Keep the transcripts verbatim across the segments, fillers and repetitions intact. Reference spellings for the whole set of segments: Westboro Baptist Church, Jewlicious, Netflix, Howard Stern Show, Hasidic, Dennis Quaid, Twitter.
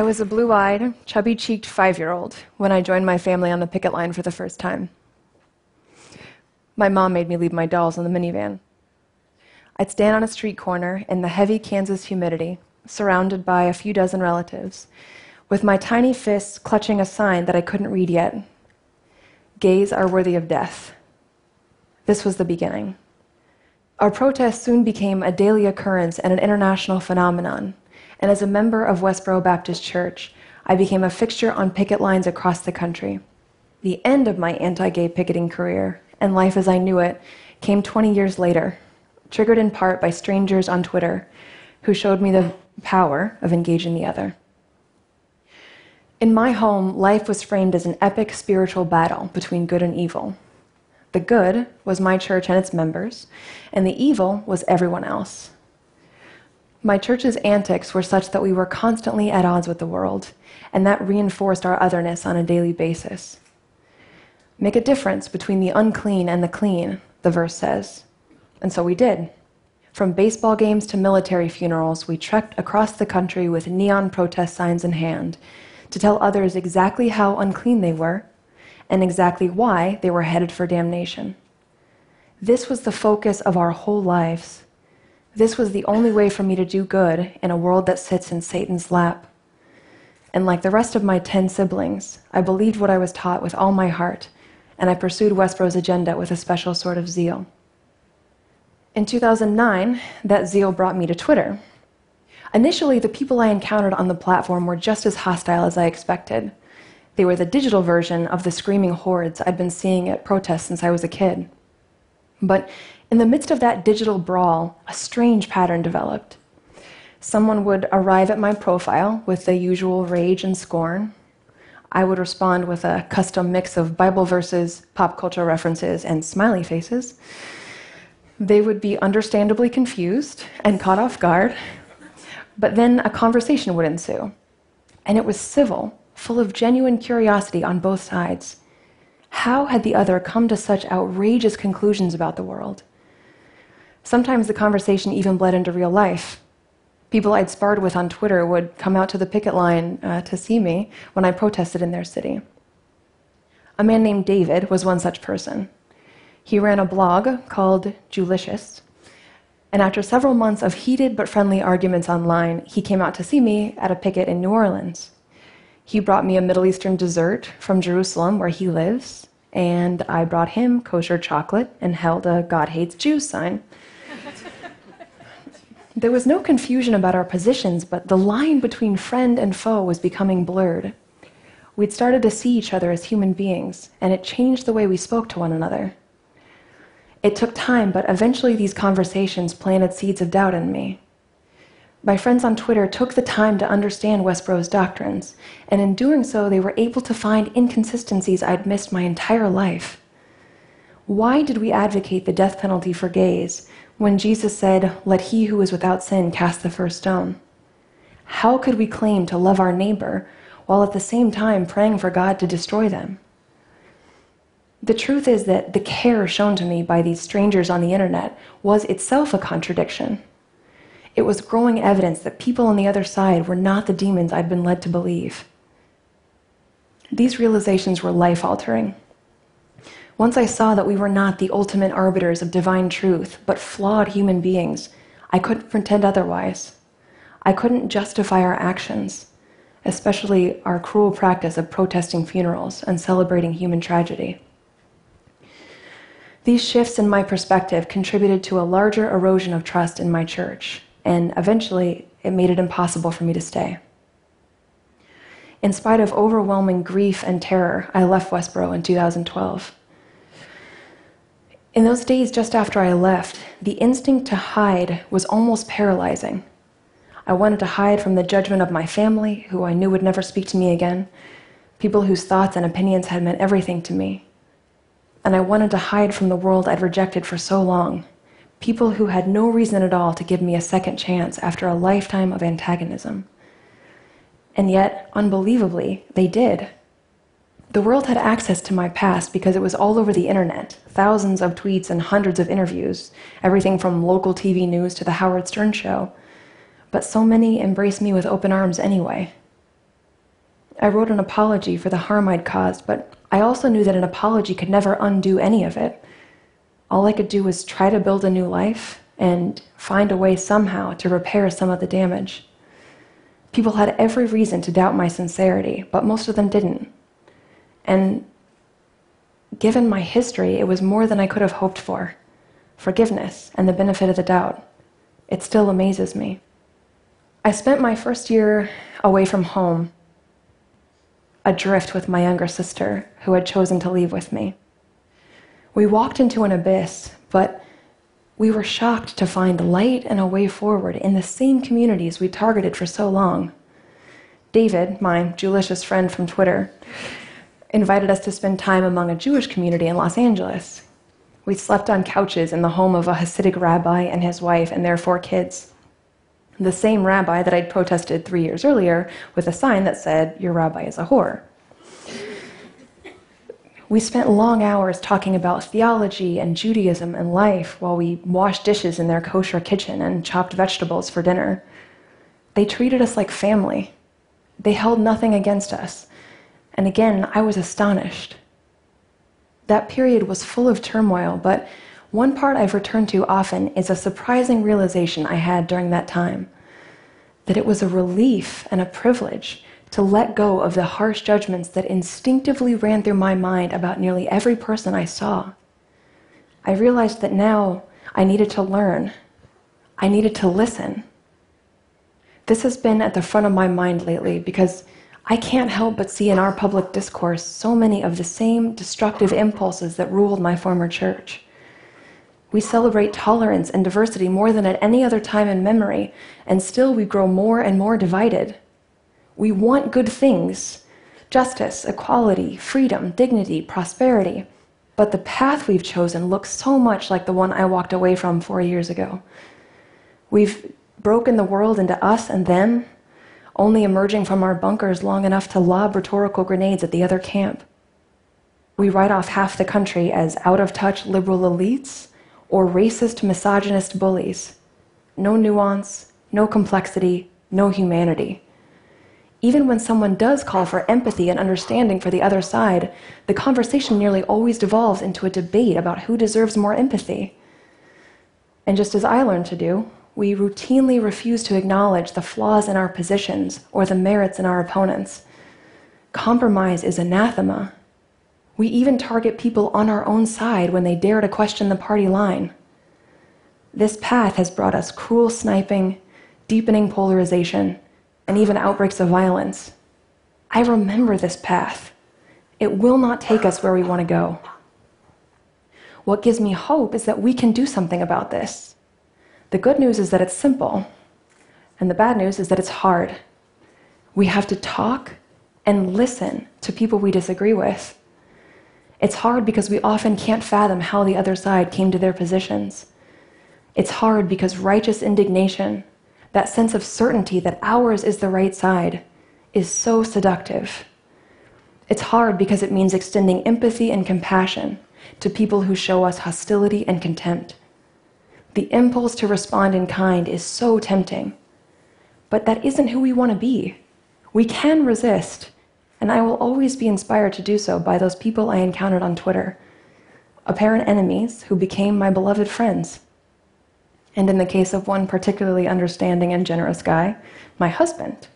I was a blue-eyed, chubby-cheeked five-year-old when I joined my family on the picket line for the first time. My mom made me leave my dolls in the minivan. I'd stand on a street corner in the heavy Kansas humidity, surrounded by a few dozen relatives, with my tiny fists clutching a sign that I couldn't read yet. Gays are worthy of death. This was the beginning. Our protest soon became a daily occurrence and an international phenomenon, and as a member of Westboro Baptist Church, I became a fixture on picket lines across the country. The end of my anti-gay picketing career, and life as I knew it, came twenty years later, triggered in part by strangers on Twitter who showed me the power of engaging the other. In my home, life was framed as an epic spiritual battle between good and evil. The good was my church and its members, and the evil was everyone else. My church's antics were such that we were constantly at odds with the world, and that reinforced our otherness on a daily basis. Make a difference between the unclean and the clean, the verse says. And so we did. From baseball games to military funerals, we trekked across the country with neon protest signs in hand to tell others exactly how unclean they were and exactly why they were headed for damnation. This was the focus of our whole lives. This was the only way for me to do good in a world that sits in Satan's lap. And like the rest of my ten siblings, I believed what I was taught with all my heart, and I pursued Westboro's agenda with a special sort of zeal. In two thousand nine, that zeal brought me to Twitter. Initially, the people I encountered on the platform were just as hostile as I expected. They were the digital version of the screaming hordes I'd been seeing at protests since I was a kid. But in the midst of that digital brawl, a strange pattern developed. Someone would arrive at my profile with the usual rage and scorn. I would respond with a custom mix of Bible verses, pop culture references, and smiley faces. They would be understandably confused and caught off guard, but then a conversation would ensue. And it was civil, full of genuine curiosity on both sides. How had the other come to such outrageous conclusions about the world? Sometimes the conversation even bled into real life. People I'd sparred with on Twitter would come out to the picket line uh, to see me when I protested in their city. A man named David was one such person. He ran a blog called Jewlicious, and after several months of heated but friendly arguments online, he came out to see me at a picket in New Orleans. He brought me a Middle Eastern dessert from Jerusalem, where he lives, and I brought him kosher chocolate and held a God hates Jews sign. There was no confusion about our positions, but the line between friend and foe was becoming blurred. We'd started to see each other as human beings, and it changed the way we spoke to one another. It took time, but eventually these conversations planted seeds of doubt in me. My friends on Twitter took the time to understand Westboro's doctrines, and in doing so, they were able to find inconsistencies I'd missed my entire life. Why did we advocate the death penalty for gays when Jesus said, "Let he who is without sin cast the first stone"? How could we claim to love our neighbor while at the same time praying for God to destroy them? The truth is that the care shown to me by these strangers on the internet was itself a contradiction. It was growing evidence that people on the other side were not the demons I'd been led to believe. These realizations were life-altering. Once I saw that we were not the ultimate arbiters of divine truth, but flawed human beings, I couldn't pretend otherwise. I couldn't justify our actions, especially our cruel practice of protesting funerals and celebrating human tragedy. These shifts in my perspective contributed to a larger erosion of trust in my church, and eventually it made it impossible for me to stay. In spite of overwhelming grief and terror, I left Westboro in two thousand twelve. In those days just after I left, the instinct to hide was almost paralyzing. I wanted to hide from the judgment of my family, who I knew would never speak to me again, people whose thoughts and opinions had meant everything to me. And I wanted to hide from the world I'd rejected for so long, people who had no reason at all to give me a second chance after a lifetime of antagonism. And yet, unbelievably, they did. The world had access to my past because it was all over the internet, thousands of tweets and hundreds of interviews, everything from local T V news to the Howard Stern Show. But so many embraced me with open arms anyway. I wrote an apology for the harm I'd caused, but I also knew that an apology could never undo any of it. All I could do was try to build a new life and find a way somehow to repair some of the damage. People had every reason to doubt my sincerity, but most of them didn't. And given my history, it was more than I could have hoped for. Forgiveness and the benefit of the doubt. It still amazes me. I spent my first year away from home, adrift with my younger sister, who had chosen to leave with me. We walked into an abyss, but we were shocked to find light and a way forward in the same communities we targeted for so long. David, my Jewlicious friend from Twitter, invited us to spend time among a Jewish community in Los Angeles. We slept on couches in the home of a Hasidic rabbi and his wife and their four kids. The same rabbi that I'd protested three years earlier with a sign that said, "Your rabbi is a whore." We spent long hours talking about theology and Judaism and life while we washed dishes in their kosher kitchen and chopped vegetables for dinner. They treated us like family. They held nothing against us. And again, I was astonished. That period was full of turmoil, but one part I've returned to often is a surprising realization I had during that time, that it was a relief and a privilege to let go of the harsh judgments that instinctively ran through my mind about nearly every person I saw. I realized that now I needed to learn. I needed to listen. This has been at the front of my mind lately because I can't help but see in our public discourse so many of the same destructive impulses that ruled my former church. We celebrate tolerance and diversity more than at any other time in memory, and still we grow more and more divided. We want good things, justice, equality, freedom, dignity, prosperity, but the path we've chosen looks so much like the one I walked away from four years ago. We've broken the world into us and them, only emerging from our bunkers long enough to lob rhetorical grenades at the other camp. We write off half the country as out-of-touch liberal elites, or racist, misogynist bullies. No nuance, no complexity, no humanity. Even when someone does call for empathy and understanding for the other side, the conversation nearly always devolves into a debate about who deserves more empathy. And just as I learned to do, we routinely refuse to acknowledge the flaws in our positions or the merits in our opponents. Compromise is anathema. We even target people on our own side when they dare to question the party line. This path has brought us cruel sniping, deepening polarization, and even outbreaks of violence. I remember this path. It will not take us where we want to go. What gives me hope is that we can do something about this. The good news is that it's simple, and the bad news is that it's hard. We have to talk and listen to people we disagree with. It's hard because we often can't fathom how the other side came to their positions. It's hard because righteous indignation, that sense of certainty that ours is the right side, is so seductive. It's hard because it means extending empathy and compassion to people who show us hostility and contempt. The impulse to respond in kind is so tempting, but that isn't who we want to be. We can resist. And I will always be inspired to do so by those people I encountered on Twitter, apparent enemies who became my beloved friends. And in the case of one particularly understanding and generous guy, my husband.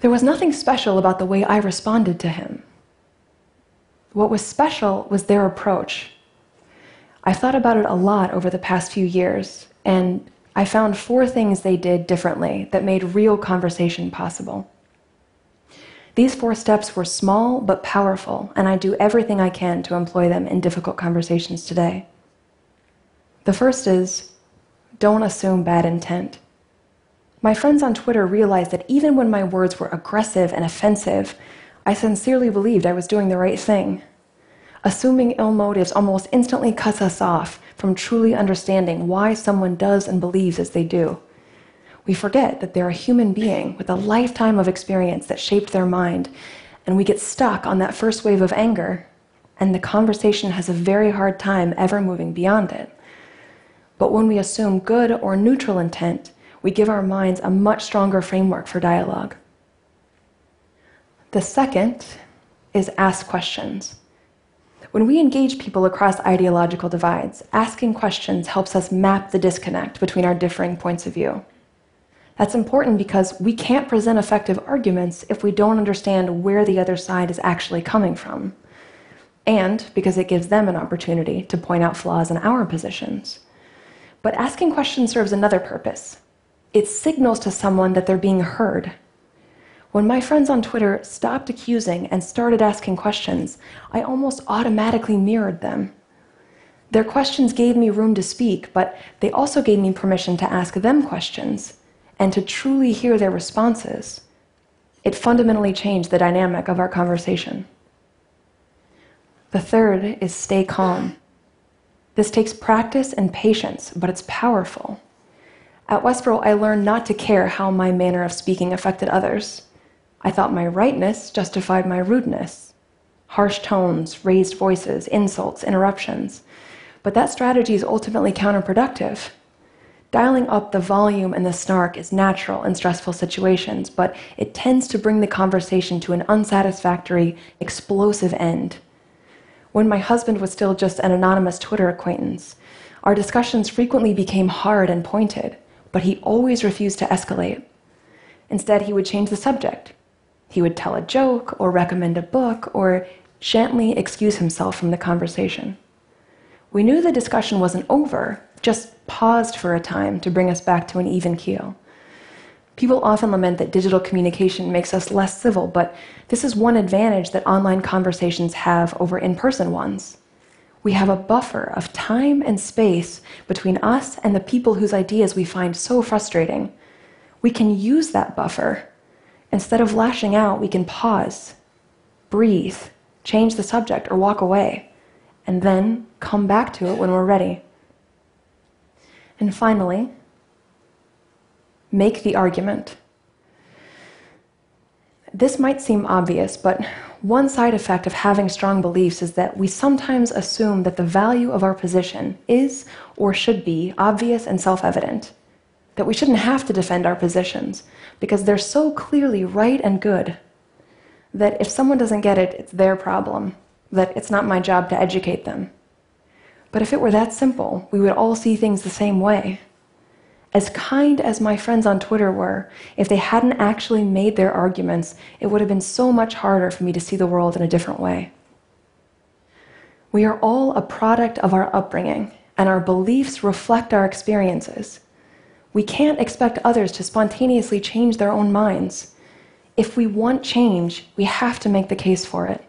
There was nothing special about the way I responded to him. What was special was their approach. I thought about it a lot over the past few years, and I found four things they did differently that made real conversation possible. These four steps were small but powerful, and I do everything I can to employ them in difficult conversations today. The first is, don't assume bad intent. My friends on Twitter realized that even when my words were aggressive and offensive, I sincerely believed I was doing the right thing. Assuming ill motives almost instantly cuts us off from truly understanding why someone does and believes as they do. We forget that they're a human being with a lifetime of experience that shaped their mind, and we get stuck on that first wave of anger, and the conversation has a very hard time ever moving beyond it. But when we assume good or neutral intent, we give our minds a much stronger framework for dialogue. The second is ask questions. When we engage people across ideological divides, asking questions helps us map the disconnect between our differing points of view. That's important because we can't present effective arguments if we don't understand where the other side is actually coming from, and because it gives them an opportunity to point out flaws in our positions. But asking questions serves another purpose. It signals to someone that they're being heard. When my friends on Twitter stopped accusing and started asking questions, I almost automatically mirrored them. Their questions gave me room to speak, but they also gave me permission to ask them questions and to truly hear their responses. It fundamentally changed the dynamic of our conversation. The third is stay calm. This takes practice and patience, but it's powerful. At Westboro, I learned not to care how my manner of speaking affected others. I thought my rightness justified my rudeness. Harsh tones, raised voices, insults, interruptions. But that strategy is ultimately counterproductive. Dialing up the volume and the snark is natural in stressful situations, but it tends to bring the conversation to an unsatisfactory, explosive end. When my husband was still just an anonymous Twitter acquaintance, our discussions frequently became hard and pointed, but he always refused to escalate. Instead, he would change the subject. He would tell a joke or recommend a book or gently excuse himself from the conversation. We knew the discussion wasn't over, just paused for a time to bring us back to an even keel. People often lament that digital communication makes us less civil, but this is one advantage that online conversations have over in-person ones. We have a buffer of time and space between us and the people whose ideas we find so frustrating. We can use that buffer. Instead of lashing out, we can pause, breathe, change the subject, or walk away, and then come back to it when we're ready. And finally, make the argument. This might seem obvious, but one side effect of having strong beliefs is that we sometimes assume that the value of our position is or should be obvious and self-evident, that we shouldn't have to defend our positions because they're so clearly right and good, that if someone doesn't get it, it's their problem, that it's not my job to educate them. But if it were that simple, we would all see things the same way. As kind as my friends on Twitter were, if they hadn't actually made their arguments, it would have been so much harder for me to see the world in a different way. We are all a product of our upbringing, and our beliefs reflect our experiences. We can't expect others to spontaneously change their own minds. If we want change, we have to make the case for it.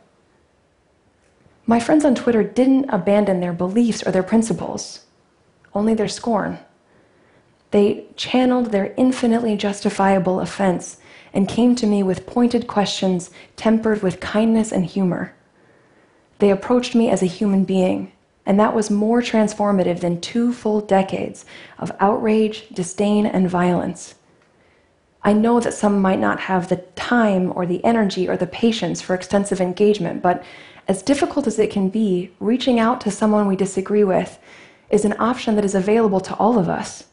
My friends on Twitter didn't abandon their beliefs or their principles, only their scorn. They channeled their infinitely justifiable offense and came to me with pointed questions tempered with kindness and humor. They approached me as a human being, and that was more transformative than two full decades of outrage, disdain, and violence. I know that some might not have the time or the energy or the patience for extensive engagement, but as difficult as it can be, reaching out to someone we disagree with is an option that is available to all of us.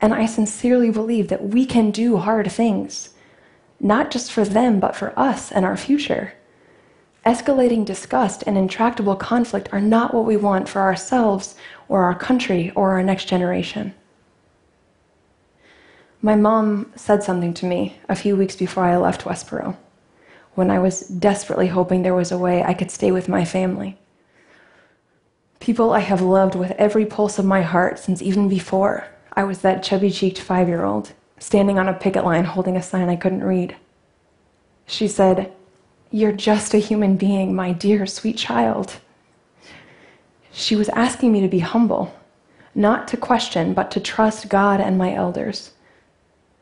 And I sincerely believe that we can do hard things, not just for them, but for us and our future. Escalating disgust and intractable conflict are not what we want for ourselves or our country or our next generation. My mom said something to me a few weeks before I left Westboro, when I was desperately hoping there was a way I could stay with my family. People I have loved with every pulse of my heart since even before I was that chubby-cheeked five-year-old, standing on a picket line holding a sign I couldn't read. She said, "You're just a human being, my dear, sweet child." She was asking me to be humble, not to question, but to trust God and my elders.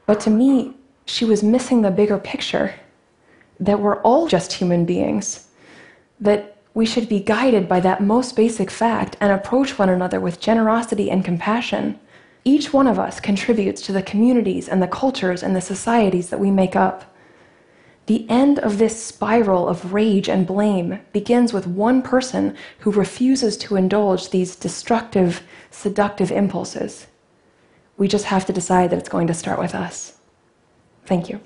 But to me, she was missing the bigger picture, that we're all just human beings, that we should be guided by that most basic fact and approach one another with generosity and compassion. Each one of us contributes to the communities and the cultures and the societies that we make up. The end of this spiral of rage and blame begins with one person who refuses to indulge these destructive, seductive impulses. We just have to decide that it's going to start with us. Thank you.